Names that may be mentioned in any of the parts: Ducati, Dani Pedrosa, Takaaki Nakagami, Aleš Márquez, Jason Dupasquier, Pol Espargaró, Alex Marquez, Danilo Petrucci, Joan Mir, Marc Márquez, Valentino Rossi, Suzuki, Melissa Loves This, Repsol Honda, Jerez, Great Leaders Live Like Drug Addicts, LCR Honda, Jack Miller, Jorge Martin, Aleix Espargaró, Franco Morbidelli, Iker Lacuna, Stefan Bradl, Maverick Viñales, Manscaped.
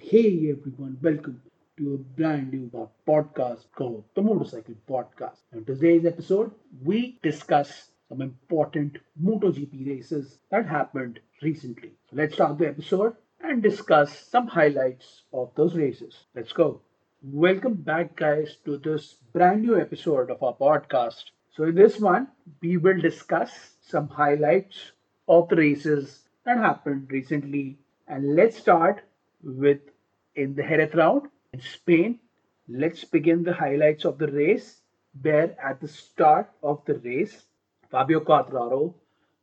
Hey everyone, welcome to a brand new podcast called the Motorcycle Podcast. In today's episode, we discuss some important MotoGP races that happened recently. So let's start the episode and discuss some highlights of those races. Let's go. Welcome back guys to this brand new episode of our podcast. So in this one, we will discuss some highlights of the races that happened recently. And let's start with in the Jerez round in Spain. Let's begin the highlights of the race, where at the start of the race, Fabio Quartararo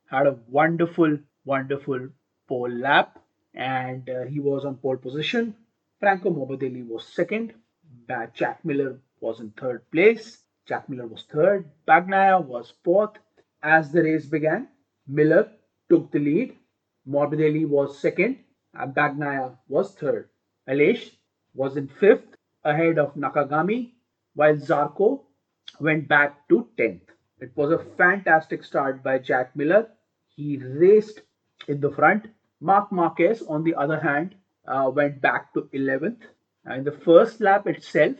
had a wonderful pole lap, and he was on pole position. Franco Morbidelli was second. Jack Miller was in third place. Bagnaia was fourth. As the race began, Miller took the lead. Morbidelli was second. And Bagnaia was third. Aleix was in fifth, ahead of Nakagami, while Zarco went back to 10th. It was a fantastic start by Jack Miller. He raced in the front. Marc Márquez, on the other hand, went back to 11th. Now, in the first lap itself,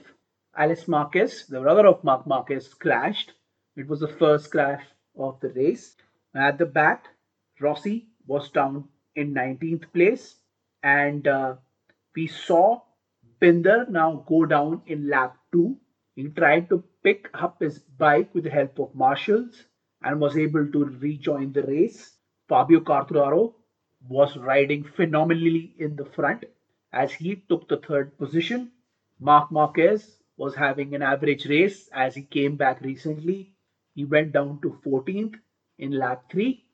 Aleš Márquez, the brother of Marc Márquez, crashed. It was the first crash of the race. At the back, Rossi was down in 19th place. And we saw Binder now go down in lap 2. He tried to pick up his bike with the help of marshals and was able to rejoin the race. Fabio Quartararo was riding phenomenally in the front as he took the third position. Marc Márquez was having an average race as he came back recently. He went down to 14th in lap 3.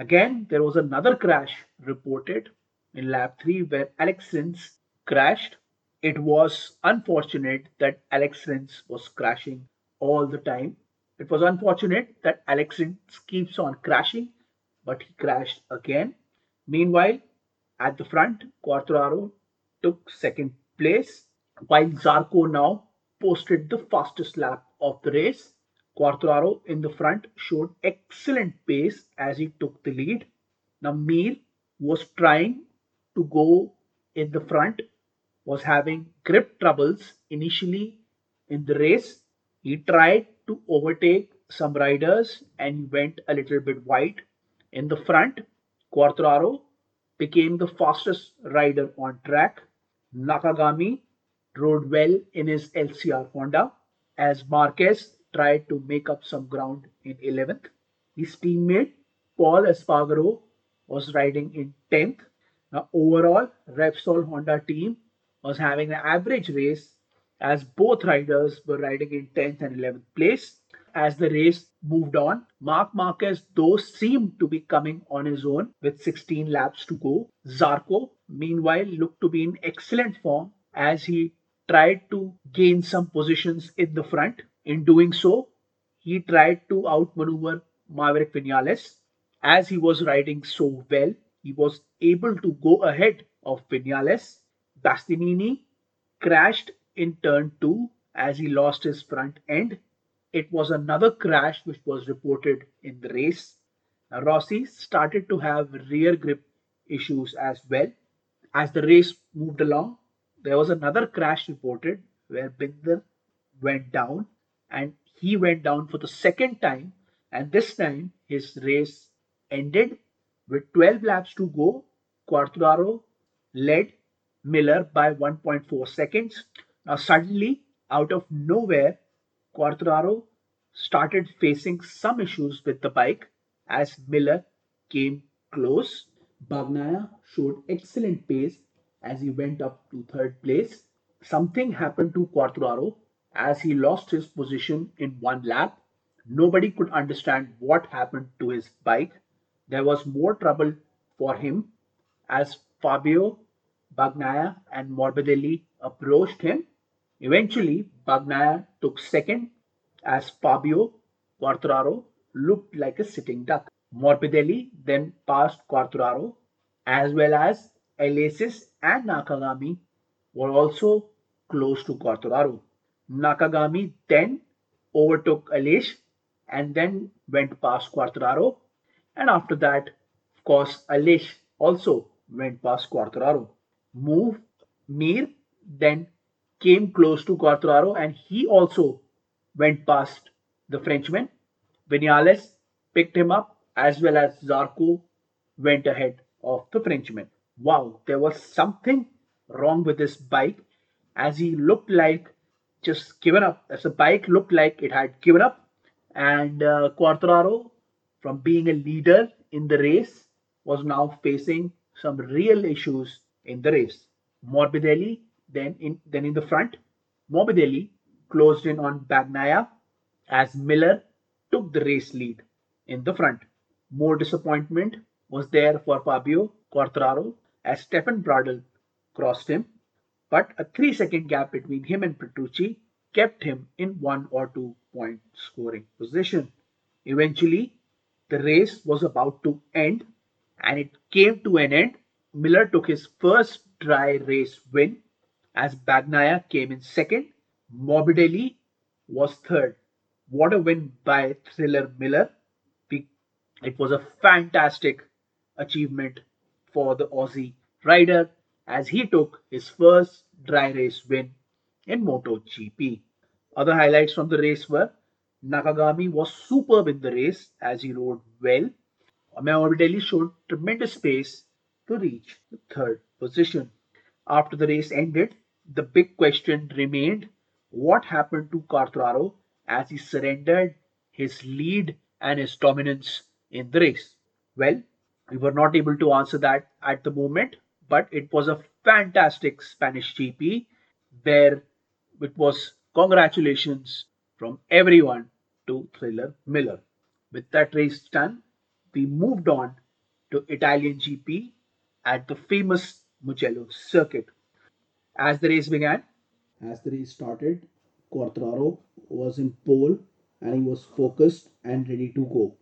Again, there was another crash reported in lap 3 where Alex Rins crashed. It was unfortunate that Alex Rins was crashing all the time. It was unfortunate that Alex Rins keeps on crashing, but he crashed again. Meanwhile, at the front, Quartararo took second place, while Zarco now posted the fastest lap of the race. Quartararo in the front showed excellent pace as he took the lead. Now Mir was trying to go in the front, was having grip troubles initially in the race. He tried to overtake some riders and went a little bit wide. In the front, Quartararo became the fastest rider on track. Nakagami rode well in his LCR Honda as Márquez tried to make up some ground in 11th. His teammate Pol Espargaró was riding in 10th. Now, overall, Repsol Honda team was having an average race as both riders were riding in 10th and 11th place. As the race moved on, Marc Márquez, though, seemed to be coming on his own with 16 laps to go. Zarco, meanwhile, looked to be in excellent form as he tried to gain some positions in the front. In doing so, he tried to outmaneuver Maverick Viñales as he was riding so well. He was able to go ahead of Viñales. Bastianini crashed in turn 2 as he lost his front end. It was another crash which was reported in the race. Now, Rossi started to have rear grip issues as well. As the race moved along, there was another crash reported where Binder went down, and he went down for the second time, and this time his race ended. With 12 laps to go, Quartararo led Miller by 1.4 seconds. Now suddenly, out of nowhere, Quartararo started facing some issues with the bike as Miller came close. Bagnaia showed excellent pace as he went up to third place. Something happened to Quartararo as he lost his position in one lap. Nobody could understand what happened to his bike. There was more trouble for him as Fabio, Bagnaia and Morbidelli approached him. Eventually, Bagnaia took second as Fabio Quartararo looked like a sitting duck. Morbidelli then passed Quartararo, as well as Aleix and Nakagami were also close to Quartararo. Nakagami then overtook Aleix and then went past Quartararo. And after that, of course, Aleix also went past Quartararo. Move Mir then came close to Quartararo and he also went past the Frenchman. Viñales picked him up as well as Zarco went ahead of the Frenchman. Wow, there was something wrong with this bike as he looked like just given up, as the bike looked like it had given up, and Quartararo, from being a leader in the race, was now facing some real issues in the race. Morbidelli then in the front. Morbidelli closed in on Bagnaia as Miller took the race lead in the front. More disappointment was there for Fabio Quartararo as Stefan Bradl crossed him, but a 3-second gap between him and Petrucci kept him in 1 or 2 point scoring position. Eventually, the race was about to end and it came to an end. Miller took his first dry race win as Bagnaia came in second. Morbidelli was third. What a win by Thriller Miller. It was a fantastic achievement for the Aussie rider as he took his first dry race win in MotoGP. Other highlights from the race were Nakagami was superb in the race as he rode well. Morbidelli showed tremendous pace to reach the third position. After the race ended, the big question remained what happened to Quartararo as he surrendered his lead and his dominance in the race. Well, we were not able to answer that at the moment, but it was a fantastic Spanish GP where it was congratulations from everyone to Thriller Miller. With that race done, we moved on to Italian GP at the famous Mugello circuit. As the race started, Quartararo was in pole and he was focused and ready to go.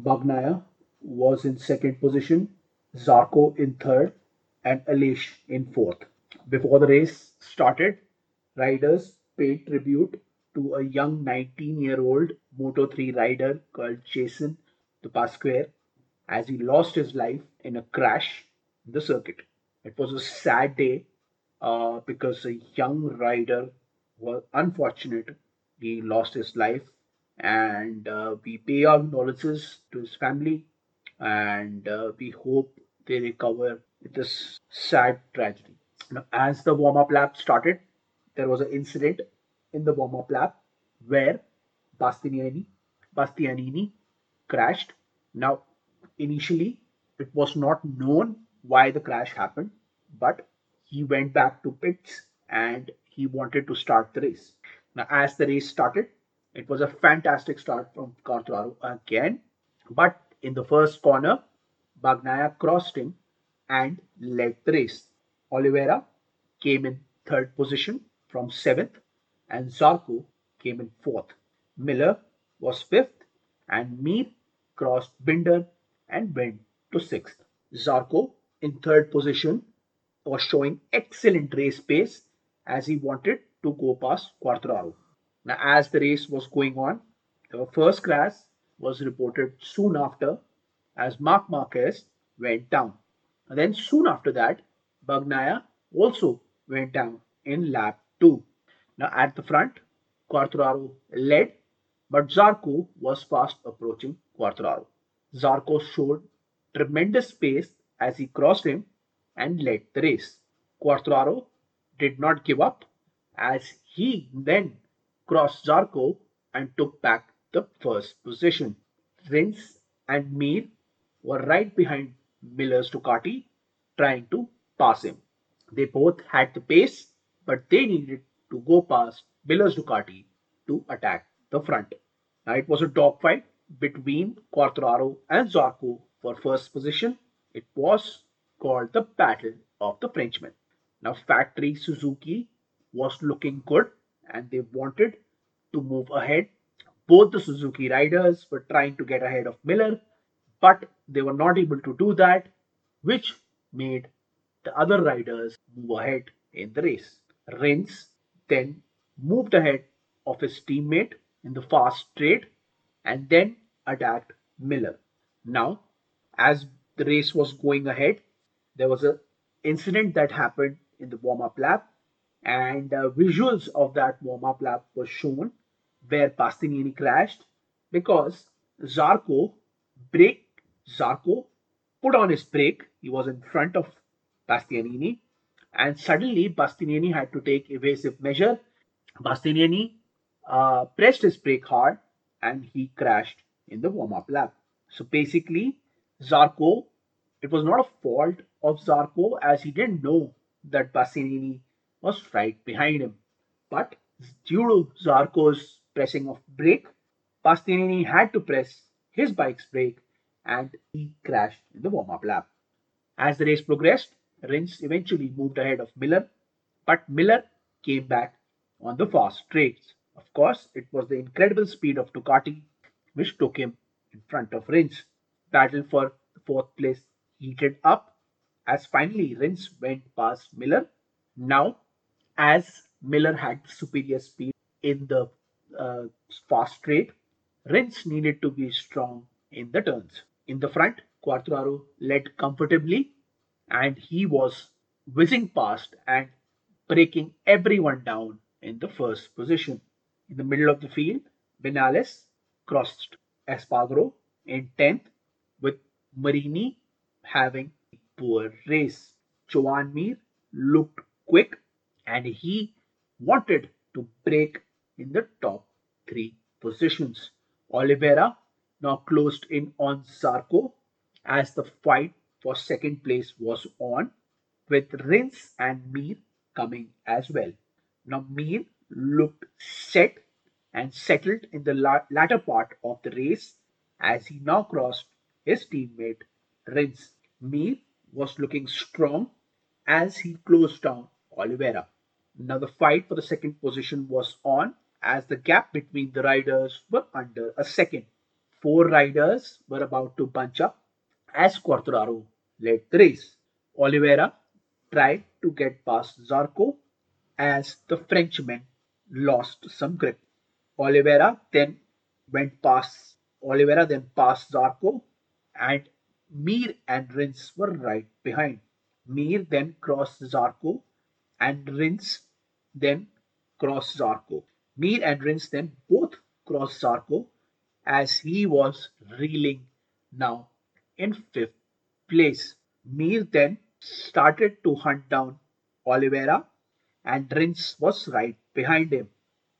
Bagnaia was in second position, Zarco in third, and Aleix in fourth. Before the race started, riders paid tribute to a young 19-year-old Moto3 rider called Jason Dupasquier as he lost his life in a crash in the circuit. It was a sad day because a young rider was unfortunate. He lost his life, and we pay our condolences to his family, and we hope they recover with this sad tragedy. Now, as the warm-up lap started, there was an incident in the warm-up lap where Bastianini crashed. Now, initially, it was not known why the crash happened, but he went back to pits and he wanted to start the race. Now, as the race started, it was a fantastic start from Quartararo again, but in the first corner, Bagnaia crossed him and led the race. Oliveira came in third position from 7th, and Zarco came in 4th. Miller was 5th, and Mir crossed Binder and went to 6th. Zarco in third position was showing excellent race pace as he wanted to go past Quartararo. Now, as the race was going on, the first crash was reported soon after as Marc Márquez went down. And then soon after that, Bagnaia also went down in lap 2. Now, at the front, Quartararo led, but Zarco was fast approaching Quartararo. Zarco showed tremendous pace as he crossed him and led the race. Quartararo did not give up as he then crossed Zarco and took back the first position. Rins and Mir were right behind Miller's Ducati trying to pass him. They both had the pace, but they needed to go past Miller's Ducati to attack the front. Now, it was a dogfight between Quartararo and Zarco for first position. It was called the Battle of the Frenchman. Now, factory Suzuki was looking good and they wanted to move ahead. Both the Suzuki riders were trying to get ahead of Miller, but they were not able to do that, which made the other riders move ahead in the race. Rins then moved ahead of his teammate in the fast straight and then attacked Miller. Now, as the race was going ahead, there was an incident that happened in the warm-up lap, and visuals of that warm-up lap were shown where Bastianini crashed because Zarco put on his brake. He was in front of Bastianini, and suddenly Bastianini had to take evasive measure. Bastianini pressed his brake hard and he crashed in the warm-up lap. So basically, Zarco, it was not a fault of Zarco as he didn't know that Bastianini was right behind him. But due to Zarco's pressing of brake, Bastianini had to press his bike's brake and he crashed in the warm-up lap. As the race progressed, Rins eventually moved ahead of Miller, but Miller came back on the fast straights. Of course, it was the incredible speed of Ducati which took him in front of Rins. Battle for the fourth place heated up as finally Rins went past Miller. Now, as Miller had superior speed in the fast straight, Rins needed to be strong in the turns. In the front, Quartararo led comfortably and he was whizzing past and breaking everyone down in the first position. In the middle of the field, Viñales crossed Espargaró in 10th, with Marini having a poor race. Joan Mir looked quick and he wanted to break in the top three positions. Oliveira now closed in on Zarco as the fight for second place was on, with Rins and Mir coming as well. Now Mir looked set and settled in the latter part of the race as he now crossed his teammate Rins. Mir was looking strong as he closed down Oliveira. Now the fight for the second position was on as the gap between the riders were under a second. Four riders were about to bunch up as Quartararo led the race. Oliveira tried to get past Zarco as the Frenchman lost some grip. Oliveira then passed Zarco, and Mir and Rins were right behind. Mir then crossed Zarco and Rins then crossed Zarco. Mir and Rins then both crossed Zarco as he was reeling now in 5th place. Mir then started to hunt down Oliveira and Rins was right behind him.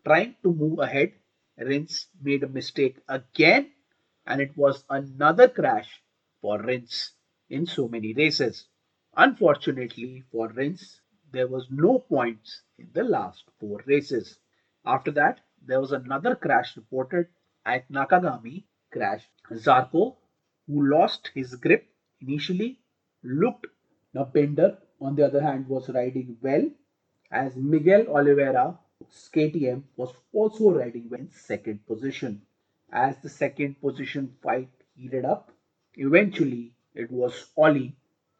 Trying to move ahead, Rins made a mistake again, and it was another crash for Rins in so many races. Unfortunately for Rins, there was no points in the last four races. After that, there was another crash reported at Nakagami. Crashed Zarco, who lost his grip initially, looked. Now Binder, on the other hand, was riding well, as Miguel Oliveira, KTM, was also riding in second position. As the second position fight heated up, eventually it was Oli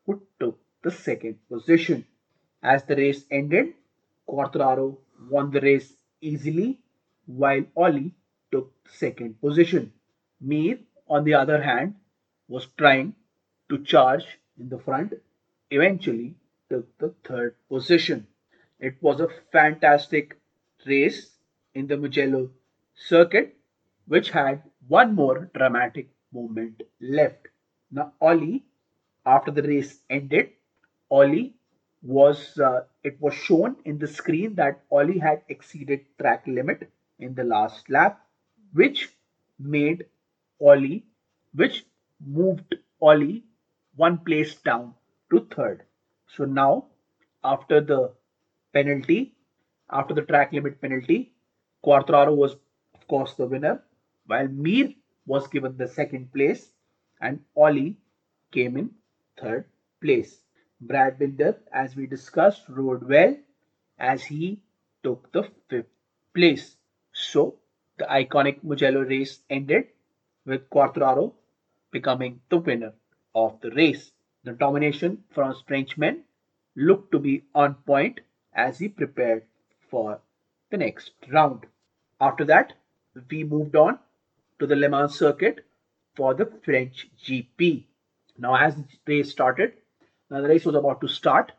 who took the second position. As the race ended, Quartararo won the race easily, while Oli took second position. Mir, on the other hand, was trying to charge in the front, eventually took the third position. It was a fantastic race in the Mugello circuit, which had one more dramatic moment left. Now Oli, after the race ended, it was shown in the screen that Oli had exceeded track limit in the last lap, which moved Oli one place down to third. So now, after the track limit penalty, Quartararo was, of course, the winner, while Mir was given the second place and Oli came in third place. Brad Binder, as we discussed, rode well as he took the fifth place. So, the iconic Mugello race ended with Quartararo becoming the winner of the race. The domination from Frenchman looked to be on point as he prepared for the next round. After that, we moved on to the Le Mans circuit for the French GP. Now, as the race was about to start,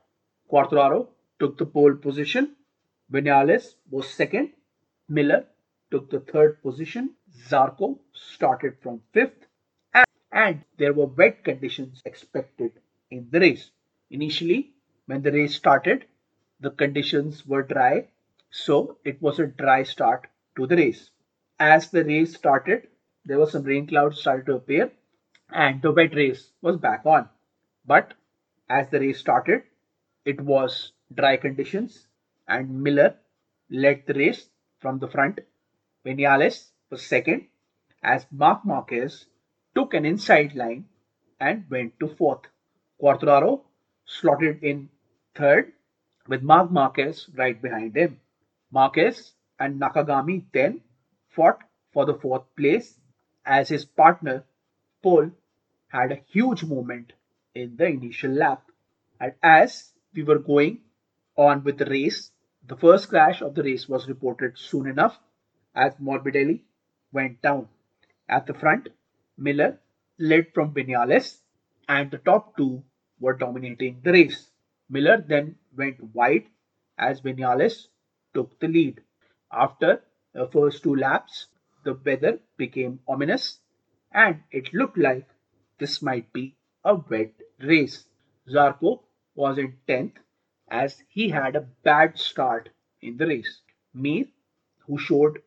Quartararo took the pole position. Viñales was second. Miller took the third position. Zarco started from fifth. And there were wet conditions expected in the race. Initially, when the race started, the conditions were dry. So it was a dry start to the race. As the race started, there were some rain clouds started to appear and the wet race was back on. But as the race started, it was dry conditions and Miller led the race from the front. Viñales was second as Marc Márquez took an inside line and went to fourth. Quartararo slotted in third with Marc Márquez right behind him. Márquez and Nakagami then fought for the fourth place as his partner Pol had a huge moment in the initial lap. And as we were going on with the race, the first crash of the race was reported soon enough as Morbidelli went down. At the front, Miller led from Viñales and the top two were dominating the race. Miller then went wide as Viñales took the lead. After the first two laps, the weather became ominous and it looked like this might be a wet race. Zarco was in 10th as he had a bad start in the race. Mir, who showed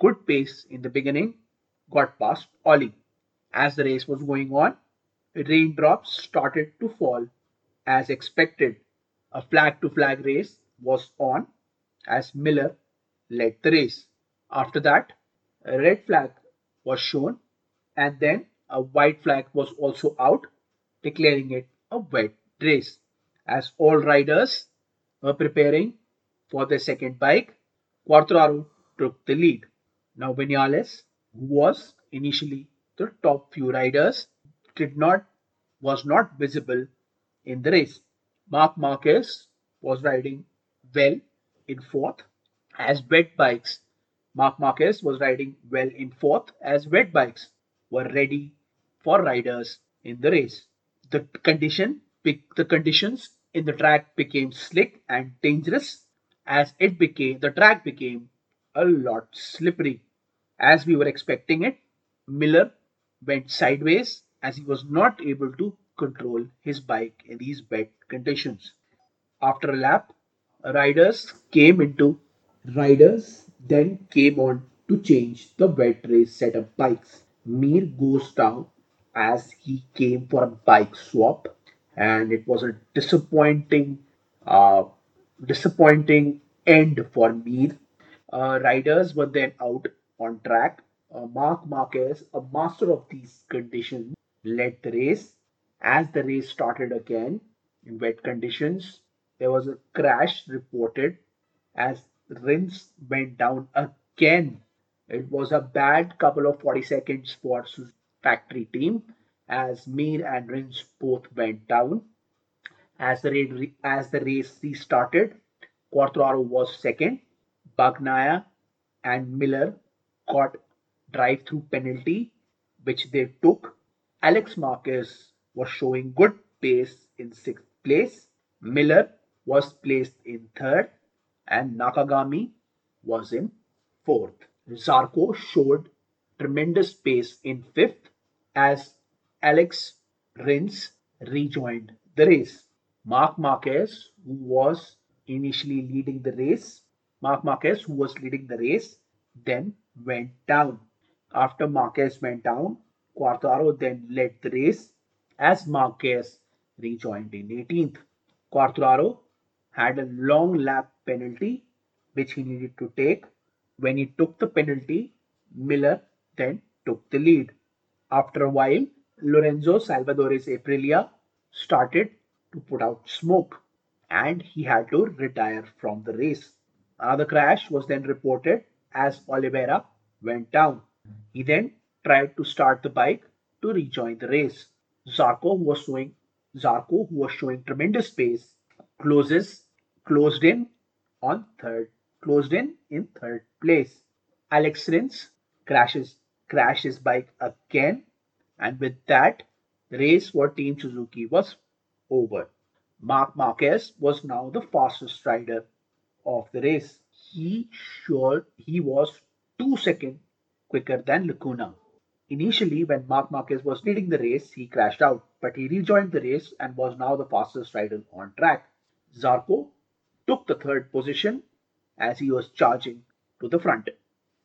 good pace in the beginning, got past Oli. As the race was going on, raindrops started to fall as expected. A flag-to-flag race was on as Miller led the race. After that, a red flag was shown and then a white flag was also out, declaring it a wet race. As all riders were preparing for their second bike, Quartararo took the lead. Now Viñales, who was initially the top few riders, was not visible in the race. Marc Márquez was riding well in fourth as wet bikes. Marc Márquez was riding well in fourth as wet bikes were ready for riders in the race. The conditions in the track became slick and dangerous as the track became a lot slippery. As we were expecting it, Miller went sideways as he was not able to control his bike in these wet conditions. After a lap, riders then came on to change the wet race setup bikes. Mir goes down as he came for a bike swap, and it was a disappointing end for Mir. Riders were then out on track. Marc Márquez, a master of these conditions, led the race. As the race started again in wet conditions, there was a crash reported as Rins went down again. It was a bad couple of 40 seconds for Suzuki factory team as Mir and Rins both went down. As the race restarted, Quartararo was second. Bagnaia and Miller got drive-through penalty, which they took. Alex Marquez was showing good pace in sixth place. Miller was placed in third and Nakagami was in fourth. Zarco showed tremendous pace in fifth as Alex Rins rejoined the race. Marc Márquez, who was leading the race, then went down. After Marquez went down, Quartararo then led the race as Marquez rejoined in 18th. Quartararo had a long lap penalty which he needed to take. When he took the penalty, Miller then took the lead. After a while, Lorenzo Salvadore's Aprilia started to put out smoke and he had to retire from the race. Another crash was then reported as Oliveira went down. He then tried to start the bike to rejoin the race. Zarco, who was showing tremendous pace, closed in third place. Alex Rins crashed his bike again, and with that, the race for Team Suzuki was over. Marc Márquez was now the fastest rider of the race. He was 2 seconds quicker than Lacuna. Initially, when Marc Márquez was leading the race, he crashed out, but he rejoined the race and was now the fastest rider on track. Zarco took the third position as he was charging to the front.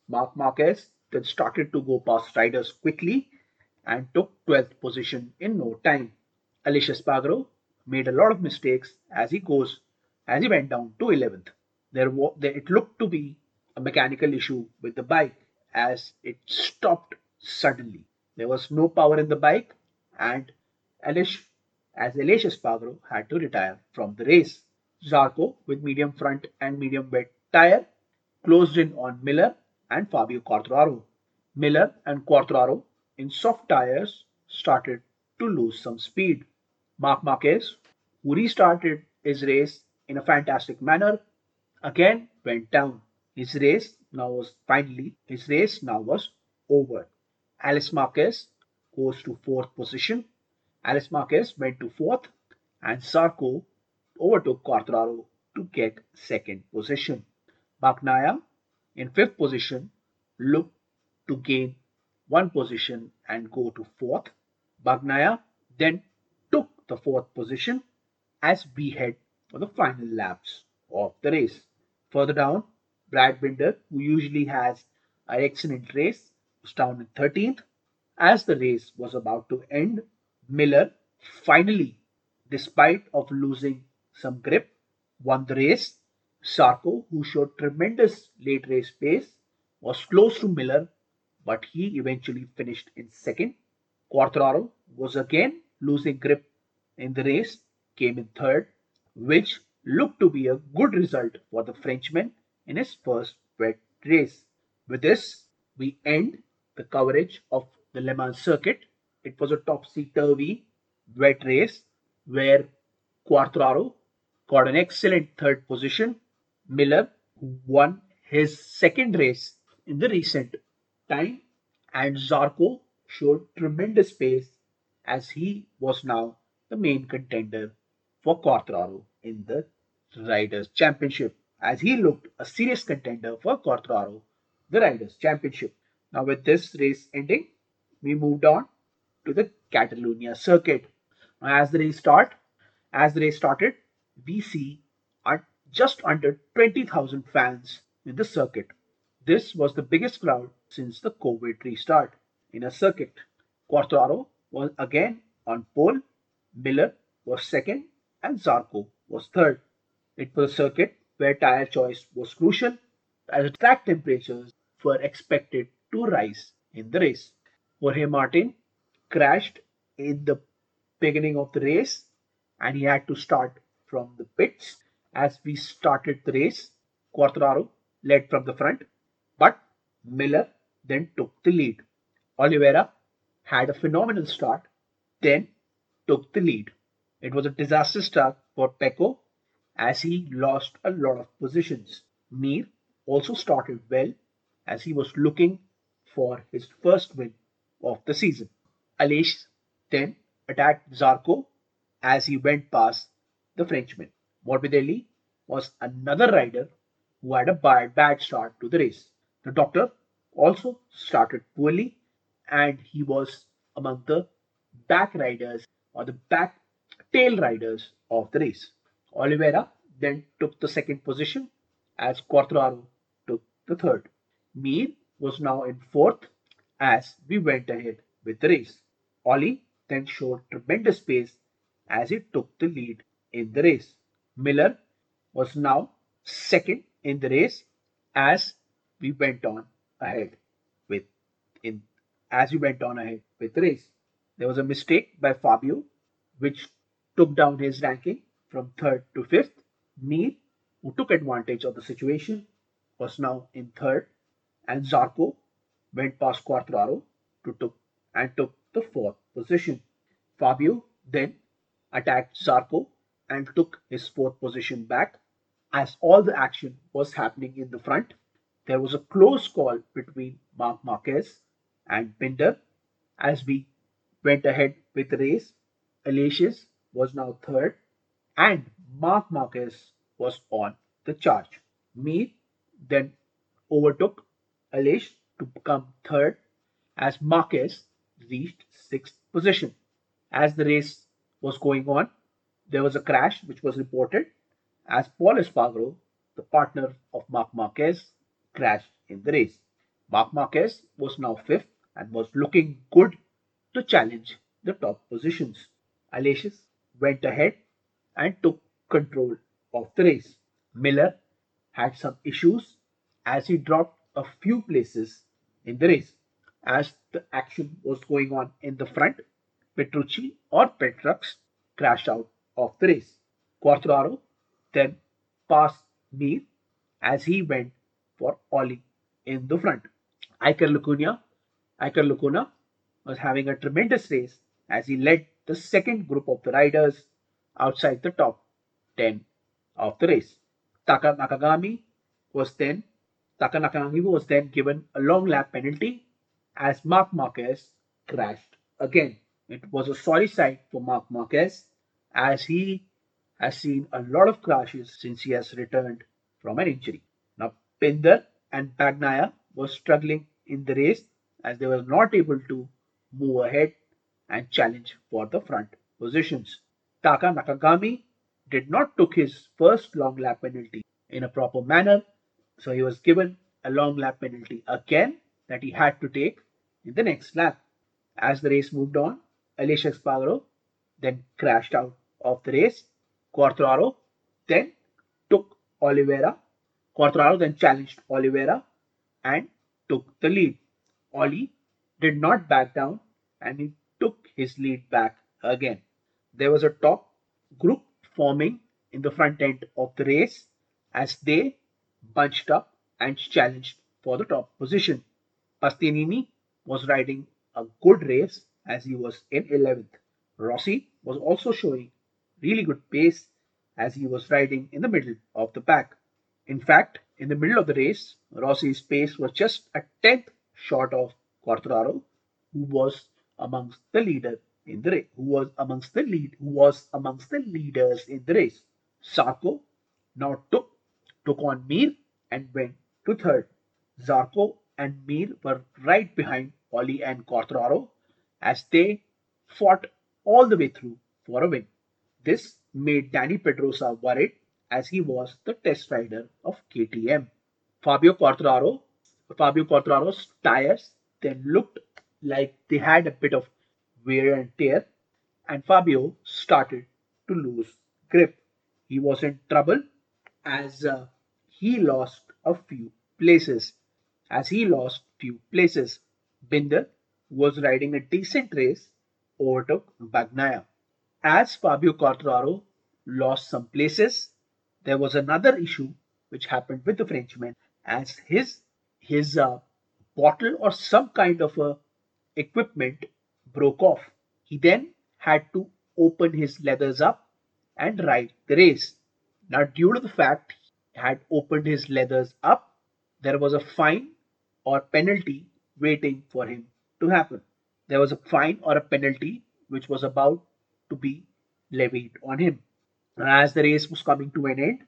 Marc Márquez then started to go past riders quickly and took 12th position in no time. Aleix Espargaró made a lot of mistakes as he went down to 11th. It looked to be a mechanical issue with the bike as it stopped suddenly. There was no power in the bike and Aleix Espargaró had to retire from the race. Zarco, with medium front and medium wet tire, closed in on Miller and Fabio Quartararo. Miller and Quartararo in soft tires started to lose some speed. Marc Márquez, who restarted his race in a fantastic manner, again went down. His race now was over. Aleix Márquez goes to fourth position. Aleix Márquez went to fourth and Zarco overtook Quartararo to get second position. Bagnaia in fifth position looked to gain one position and go to fourth. Bagnaia then took the fourth position as we head for the final laps of the race. Further down, Brad Binder, who usually has an excellent race, was down in 13th. As the race was about to end, Miller finally, despite of losing some grip, won the race. Zarco, who showed tremendous late race pace, was close to Miller, but he eventually finished in second. Quartararo was again losing grip in the race, came in third, which looked to be a good result for the Frenchman in his first wet race. With this, we end the coverage of the Le Mans circuit. It was a topsy-turvy wet race where Quartararo got an excellent third position. Miller won his second race in the recent time and Zarco showed tremendous pace as he was now the main contender for Quartararo in the Riders' Championship as he looked a serious contender for Quartararo, the Riders' Championship. Now with this race ending, we moved on to the Catalonia circuit. Now as the race started, we see just under 20,000 fans in the circuit. This was the biggest crowd since the COVID restart in a circuit. Quartararo was again on pole, Miller was second and Zarco was third. It was a circuit where tyre choice was crucial as track temperatures were expected to rise in the race. Jorge Martin crashed in the beginning of the race and he had to start from the pits. As we started the race, Quartararo led from the front, but Miller then took the lead. Oliveira had a phenomenal start, then took the lead. It was a disaster start for Pecco as he lost a lot of positions. Mir also started well as he was looking for his first win of the season. Aleix then attacked Zarco as he went past the Frenchman. Morbidelli was another rider who had a bad start to the race. The doctor also started poorly and he was among the back riders or the back tail riders of the race. Oliveira then took the second position as Quartararo took the third. Mir was now in fourth as we went ahead with the race. Oli then showed tremendous pace as he took the lead in the race. Miller was now second in the race as we went on ahead with the race. There was a mistake by Fabio which took down his ranking from third to fifth. Mir, who took advantage of the situation, was now in third and Zarco went past Quartararo and took the fourth position. Fabio then attacked Zarco and took his fourth position back. As all the action was happening in the front, there was a close call between Marc Márquez and Binder. As we went ahead with the race, Aleix was now third and Marc Márquez was on the charge. Mir then overtook Aleix to become third as Márquez reached sixth position. As the race was going on, there was a crash which was reported as Pol Espargaró, the partner of Marc Márquez, crashed in the race. Marc Márquez was now fifth and was looking good to challenge the top positions. Aleix went ahead and took control of the race. Miller had some issues as he dropped a few places in the race. As the action was going on in the front, Petrucci or Petrux crashed out of the race. Quartararo then passed Mir as he went for Oli in the front. Iker Lacuna was having a tremendous race as he led the second group of the riders outside the top 10 of the race. Takaaki Nakagami was then given a long lap penalty as Marc Márquez crashed again. It was a sorry sight for Marc Márquez as he has seen a lot of crashes since he has returned from an injury. Now, Binder and Bagnaia were struggling in the race as they were not able to move ahead and challenge for the front positions. Taka Nakagami did not take his first long lap penalty in a proper manner, so he was given a long lap penalty again that he had to take in the next lap. As the race moved on, Aleix Espargaró then crashed out of the race. Quartararo then took Oliveira. Quartararo then challenged Oliveira and took the lead. Oli did not back down and he took his lead back again. There was a top group forming in the front end of the race as they bunched up and challenged for the top position. Bastianini was riding a good race as he was in 11th. Rossi was also showing really good pace as he was riding in the middle of the pack. In fact, in the middle of the race, Rossi's pace was just a 10th short of Quartararo, who was amongst the leaders in the race. Zarco now took on Mir and went to third. Zarco and Mir were right behind Oli and Quartararo as they fought all the way through for a win. This made Dani Pedrosa worried as he was the test rider of KTM. Fabio Quartararo's tires then looked like they had a bit of wear and tear, and Fabio started to lose grip. He was in trouble as he lost a few places. Binder, who was riding a decent race, overtook Bagnaia. As Fabio Quartararo lost some places, there was another issue which happened with the Frenchman as his bottle or some kind of equipment broke off. He then had to open his leathers up and ride the race. Now, due to the fact he had opened his leathers up, there was a fine or penalty waiting for him to happen. There was a fine or a penalty which was about to be levied on him. As the race was coming to an end,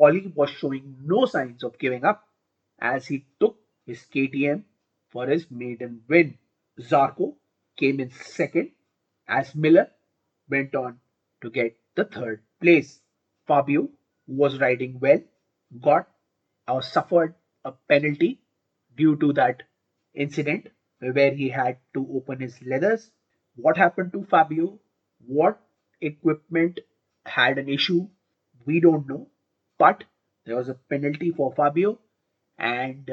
Oli was showing no signs of giving up as he took his KTM for his maiden win. Zarco came in second as Miller went on to get the third place. Fabio, who was riding well, suffered a penalty due to that incident where he had to open his leathers. What happened to Fabio? What equipment had an issue? We don't know, but there was a penalty for Fabio and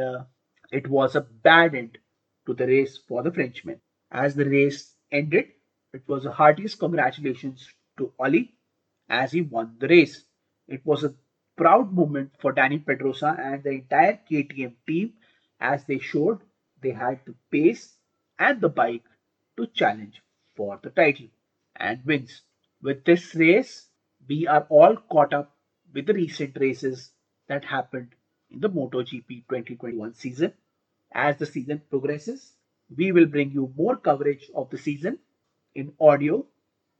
it was a bad end to the race for the Frenchman. As the race ended, it was the heartiest congratulations to Oli as he won the race. It was a proud moment for Dani Pedrosa and the entire KTM team as they showed they had the pace and the bike to challenge for the title and wins. With this race, we are all caught up with the recent races that happened in the MotoGP 2021 season. As the season progresses, we will bring you more coverage of the season in audio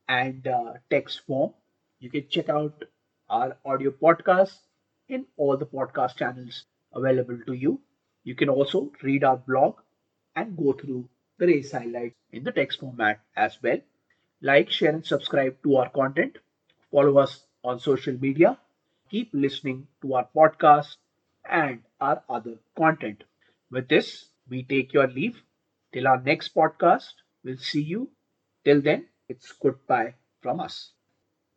and text form. you can check out our audio podcast in all the podcast channels available to you. You can also read our blog and go through the race highlights in the text format as well. Like, share and subscribe to our content. Follow us on social media. Keep listening to our podcast and our other content. With this, we take your leave. Till our next podcast, we'll see you. Till then, it's goodbye from us.